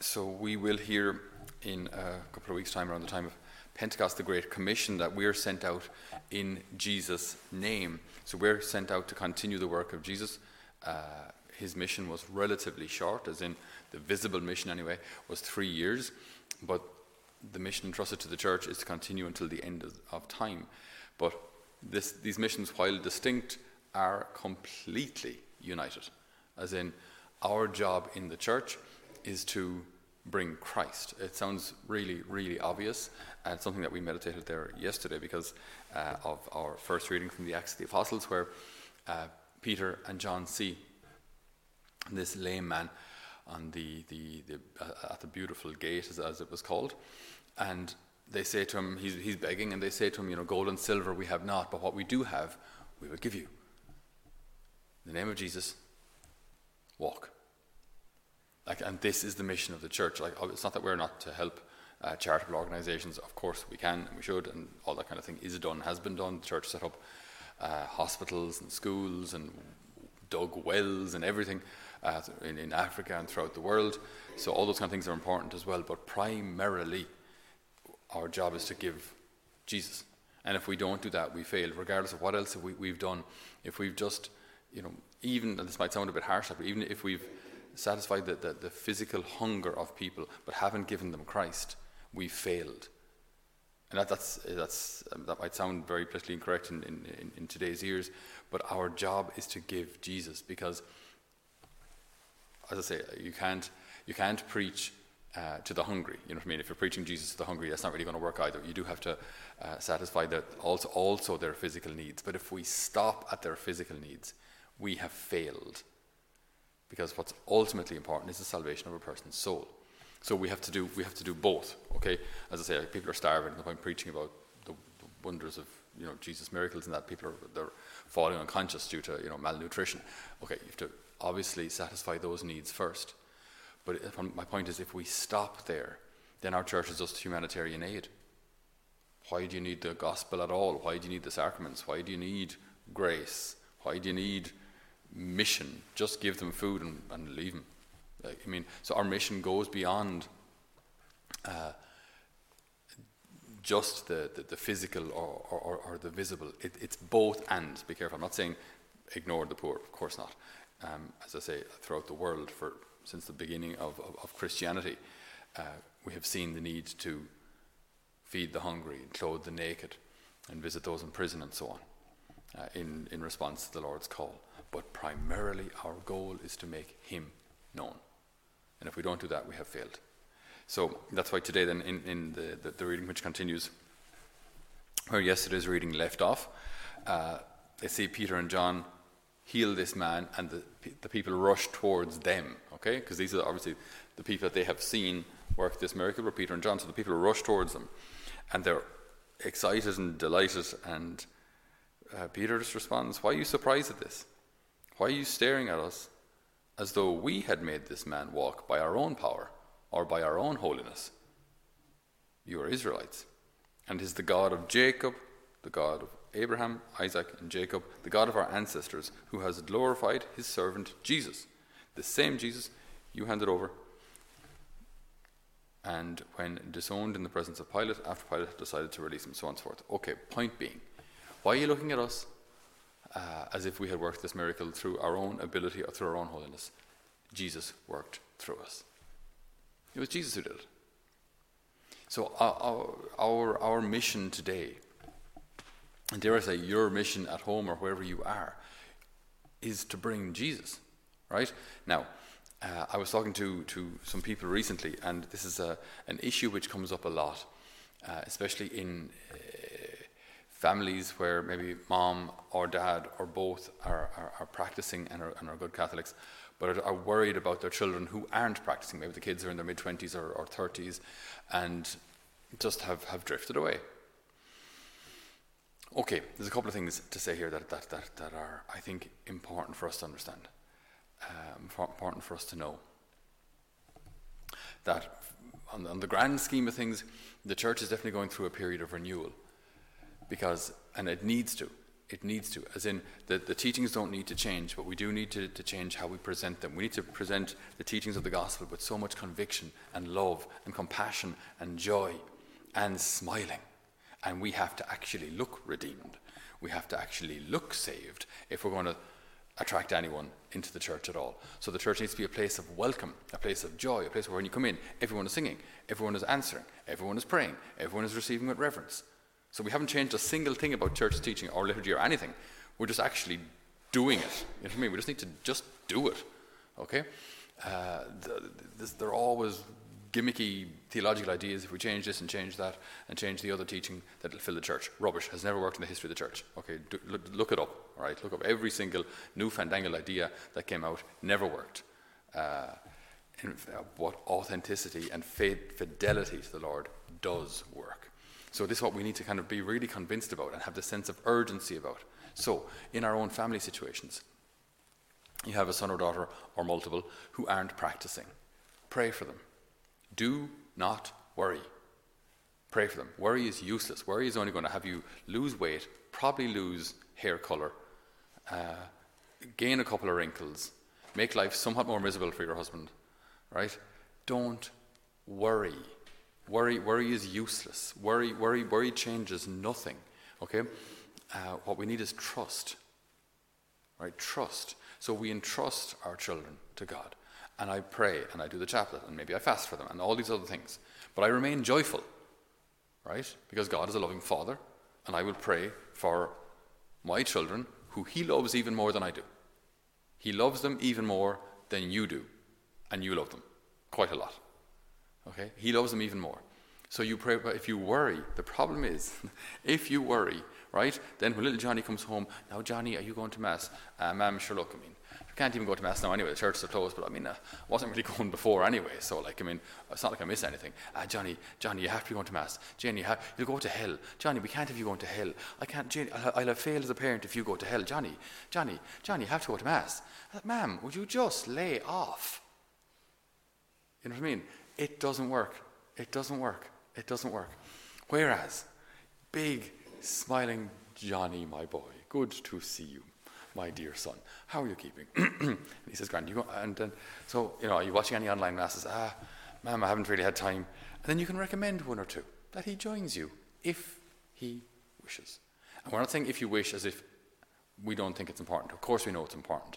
So we will hear in a couple of weeks' time, around the time of Pentecost, the Great Commission, that we are sent out in Jesus' name. So we're sent out to continue the work of Jesus. His mission was relatively short, as in the visible mission anyway, was 3 years. But the mission entrusted to the church is to continue until the end of time. But these missions, while distinct, are completely united. As in, our job in the church is to bring Christ. It sounds really, really obvious, and something that we meditated there yesterday because of our first reading from the Acts of the Apostles, where Peter and John see this lame man on the at the beautiful gate, as it was called, and they say to him, he's begging, and they say to him, you know, gold and silver we have not, but what we do have, we will give you. In the name of Jesus, walk. And this is the mission of the church. It's not that we're not to help charitable organizations. Of course we can and we should, and all that kind of thing is done, has been done. The church set up hospitals and schools and dug wells and everything in Africa and throughout the world. So all those kind of things are important as well. But primarily, our job is to give Jesus. And if we don't do that, we fail, regardless of what else we've done. If we've just, you know, even, and this might sound a bit harsh, but even if we've satisfied the physical hunger of people, but haven't given them Christ, we failed. And that might sound very politically incorrect in today's ears, but our job is to give Jesus, because, as I say, you can't preach to the hungry. You know what I mean? If you're preaching Jesus to the hungry, that's not really going to work either. You do have to satisfy that also their physical needs. But if we stop at their physical needs, we have failed. Because what's ultimately important is the salvation of a person's soul. So we have to do both. Okay, as I say, people are starving. If I'm preaching about the wonders of, you know, Jesus' miracles and that, people they're falling unconscious due to, you know, malnutrition. Okay, you have to obviously satisfy those needs first. But my point is, if we stop there, then our church is just humanitarian aid. Why do you need the gospel at all? Why do you need the sacraments? Why do you need grace? Why do you need mission? Just give them food and leave them. So our mission goes beyond just the physical or the visible. It's both and. Be careful. I'm not saying ignore the poor. Of course not. As I say, throughout the world, since the beginning of Christianity, we have seen the need to feed the hungry, clothe the naked, and visit those in prison and so on, in response to the Lord's call. But primarily our goal is to make him known. And if we don't do that, we have failed. So that's why today then in the reading which continues where yesterday's reading left off, they see Peter and John heal this man, and the people rush towards them, okay? Because these are obviously the people that they have seen work this miracle for Peter and John. So the people rush towards them, and they're excited and delighted, and Peter just responds, "Why are you surprised at this? Why are you staring at us as though we had made this man walk by our own power or by our own holiness? You are Israelites, and is the God of Jacob, the God of Abraham, Isaac, and Jacob, the God of our ancestors, who has glorified his servant Jesus, the same Jesus you handed over." And when disowned in the presence of Pilate, after Pilate had decided to release him, so on and so forth. Okay, point being, why are you looking at us as if we had worked this miracle through our own ability or through our own holiness? Jesus worked through us. It was Jesus who did it. So our mission today, and dare I say your mission at home or wherever you are, is to bring Jesus, right? Now, I was talking to some people recently, and this is an issue which comes up a lot, especially in families where maybe mom or dad or both are practicing and are good Catholics, but are worried about their children who aren't practicing. Maybe the kids are in their mid-20s or 30s and just have drifted away. Okay, there's a couple of things to say here that are, I think, important for us to understand, important for us to know. That on the grand scheme of things, the church is definitely going through a period of renewal. Because, and it needs to, It needs to, as in the teachings don't need to change, but we do need to change how we present them. We need to present the teachings of the gospel with so much conviction and love and compassion and joy and smiling. And we have to actually look redeemed. We have to actually look saved if we're going to attract anyone into the church at all. So the church needs to be a place of welcome, a place of joy, a place where when you come in, everyone is singing, everyone is answering, everyone is praying, everyone is receiving with reverence. So we haven't changed a single thing about church teaching or liturgy or anything. We're just actually doing it. You know what I mean? We just need to just do it, okay? There are always gimmicky theological ideas. If we change this and change that and change the other teaching, that'll fill the church. Rubbish. Has never worked in the history of the church. Okay, look it up, all right? Look up every single new fandangled idea that came out. Never worked. What authenticity and fidelity to the Lord does work. So this is what we need to kind of be really convinced about and have the sense of urgency about. So in our own family situations, you have a son or daughter or multiple who aren't practicing. Pray for them. Do not worry. Pray for them. Worry is useless. Worry is only going to have you lose weight, probably lose hair colour, gain a couple of wrinkles, make life somewhat more miserable for your husband. Right? Don't worry. Worry is useless. Worry changes nothing. Okay, what we need is trust. Right, trust. So we entrust our children to God, and I pray, and I do the chaplet, and maybe I fast for them, and all these other things. But I remain joyful, right? Because God is a loving Father, and I will pray for my children, who He loves even more than I do. He loves them even more than you do, and you love them quite a lot. Okay, He loves them even more. So you pray, but if you worry, the problem is, if you worry, right, then when little Johnny comes home, now Johnny, are you going to Mass? Ma'am, sure, look, I mean, I can't even go to Mass now anyway, the churches are closed, but I mean, I wasn't really going before anyway, so like, I mean, it's not like I miss anything. Johnny, you have to be going to Mass. Jane, you'll go to hell. Johnny, we can't have you going to hell. I can't, Jane, I'll have failed as a parent if you go to hell. Johnny, you have to go to Mass. Ma'am, would you just lay off? You know what I mean? It doesn't work. Whereas, big, smiling Johnny, my boy, good to see you, my dear son. How are you keeping? And he says, Grand, you go, and then, so, you know, are you watching any online masses? Ma'am, I haven't really had time. And then you can recommend one or two that he joins you if he wishes. And we're not saying if you wish as if we don't think it's important. Of course we know it's important.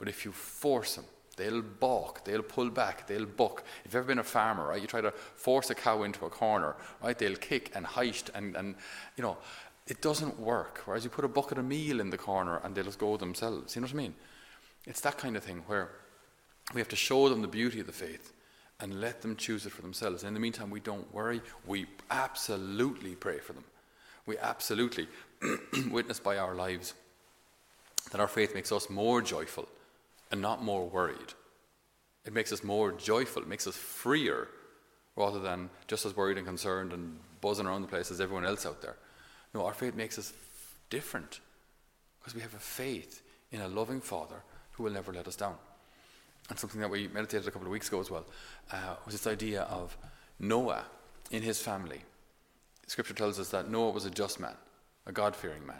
But if you force him, they'll balk, they'll pull back, they'll buck. If you've ever been a farmer, right, you try to force a cow into a corner, right, they'll kick and heist and you know, it doesn't work. Whereas you put a bucket of meal in the corner and they'll just go themselves. You know what I mean? It's that kind of thing where we have to show them the beauty of the faith and let them choose it for themselves. And in the meantime, we don't worry. We absolutely pray for them. We absolutely witness by our lives that our faith makes us more joyful and not more worried. It makes us more joyful. It makes us freer rather than just as worried and concerned and buzzing around the place as everyone else out there. No, our faith makes us different because we have a faith in a loving Father who will never let us down. And something that we meditated a couple of weeks ago as well was this idea of Noah in his family. Scripture tells us that Noah was a just man, a God-fearing man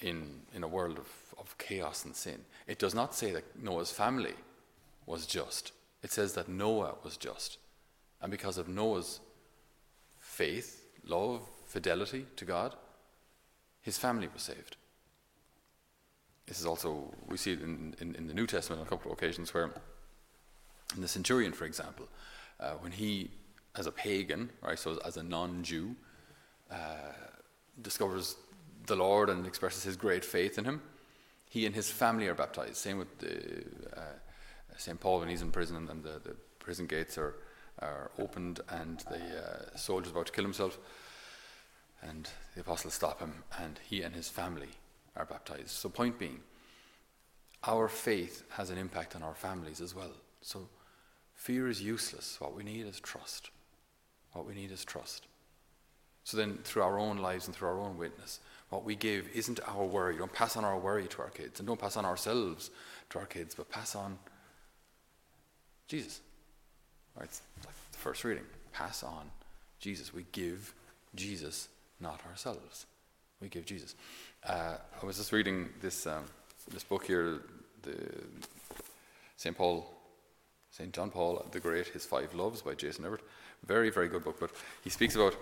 in a world of chaos and sin. It does not say that Noah's family was just. It says that Noah was just. And because of Noah's faith, love, fidelity to God, his family was saved. This is also, we see it in the New Testament on a couple of occasions where, in the centurion, for example, when he, as a pagan, right, so as a non-Jew, discovers the Lord and expresses his great faith in him, he and his family are baptized. Same with St. Paul when he's in prison and the prison gates are opened and the soldier's about to kill himself. And the apostles stop him, and he and his family are baptized. So point being, our faith has an impact on our families as well. So fear is useless. What we need is trust. So then through our own lives and through our own witness, what we give isn't our worry. Don't pass on our worry to our kids, and don't pass on ourselves to our kids, but pass on Jesus. All right, it's like the first reading. Pass on Jesus. We give Jesus, not ourselves. We give Jesus. I was just reading this this book here, the St. John Paul the Great, His Five Loves by Jason Evert. Very, very good book. But he speaks about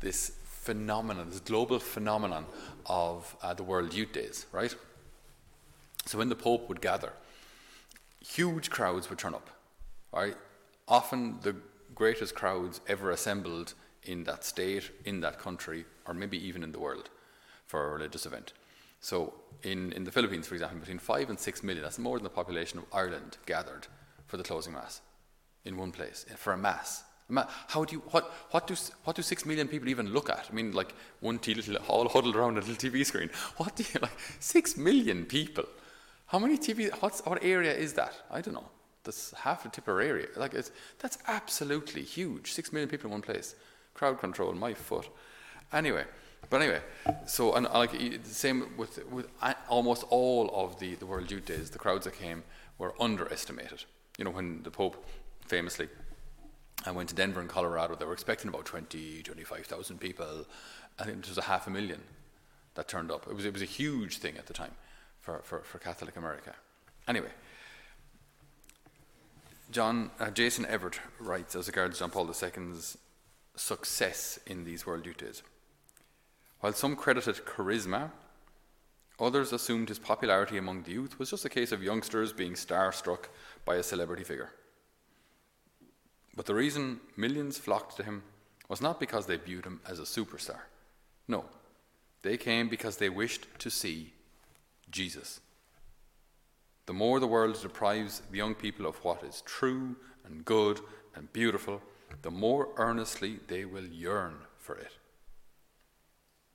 this phenomenon, this global phenomenon of the World Youth Days, right? So when the Pope would gather, huge crowds would turn up, right? Often the greatest crowds ever assembled in that state, in that country, or maybe even in the world for a religious event. So in the Philippines, for example, between 5 and 6 million, that's more than the population of Ireland, gathered for the closing mass in one place, for a mass. How do you, what do 6 million people even look at? I mean, like one little, all huddled around a little TV screen. What do you, like 6 million people? How many TV, what area is that? I don't know. That's half the Tipper area. Like that's absolutely huge. 6 million people in one place. Crowd control, my foot. Anyway, so and like the same with almost all of the World Youth Days, the crowds that came were underestimated. You know, when the Pope famously went to Denver in Colorado, they were expecting about 25,000 people. I think it was 500,000 that turned up. It was a huge thing at the time for Catholic America. Anyway, Jason Evert writes as regards John Paul II's success in these World Youth Days. While some credited charisma, others assumed his popularity among the youth was just a case of youngsters being starstruck by a celebrity figure. But the reason millions flocked to him was not because they viewed him as a superstar. No, they came because they wished to see Jesus. The more the world deprives the young people of what is true and good and beautiful, the more earnestly they will yearn for it.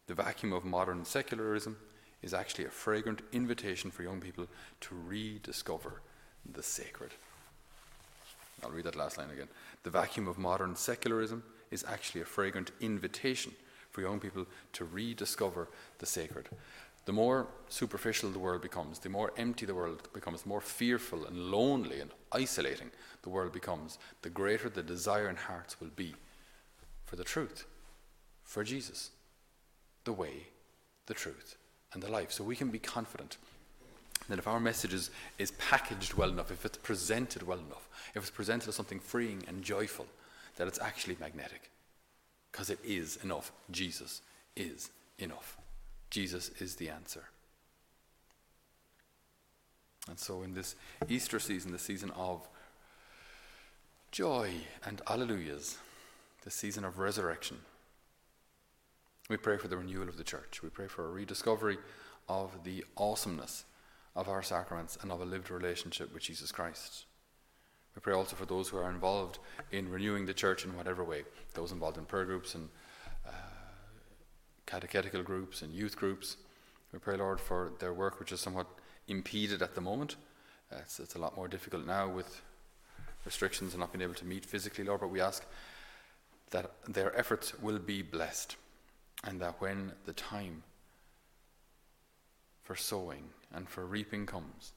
The vacuum of modern secularism is actually a fragrant invitation for young people to rediscover the sacred. I'll read that last line again. The vacuum of modern secularism is actually a fragrant invitation for young people to rediscover the sacred. The more superficial the world becomes, the more empty the world becomes, the more fearful and lonely and isolating the world becomes, the greater the desire in hearts will be for the truth, for Jesus, the way, the truth, and the life. So we can be confident that if our message is packaged well enough, if it's presented well enough, if it's presented as something freeing and joyful, that it's actually magnetic. Because it is enough. Jesus is enough. Jesus is the answer. And so in this Easter season, the season of joy and alleluias, the season of resurrection, we pray for the renewal of the church. We pray for a rediscovery of the awesomeness of our sacraments and of a lived relationship with Jesus Christ. We pray also for those who are involved in renewing the church in whatever way, those involved in prayer groups and catechetical groups and youth groups. We pray, Lord, for their work, which is somewhat impeded at the moment. It's a lot more difficult now with restrictions and not being able to meet physically, Lord, but we ask that their efforts will be blessed and that when the time for sowing and for reaping comes,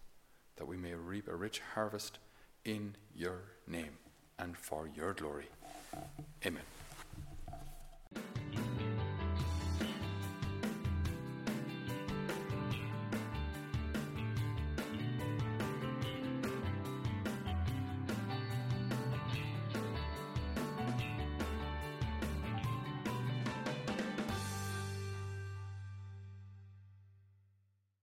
that we may reap a rich harvest in your name and for your glory. Amen.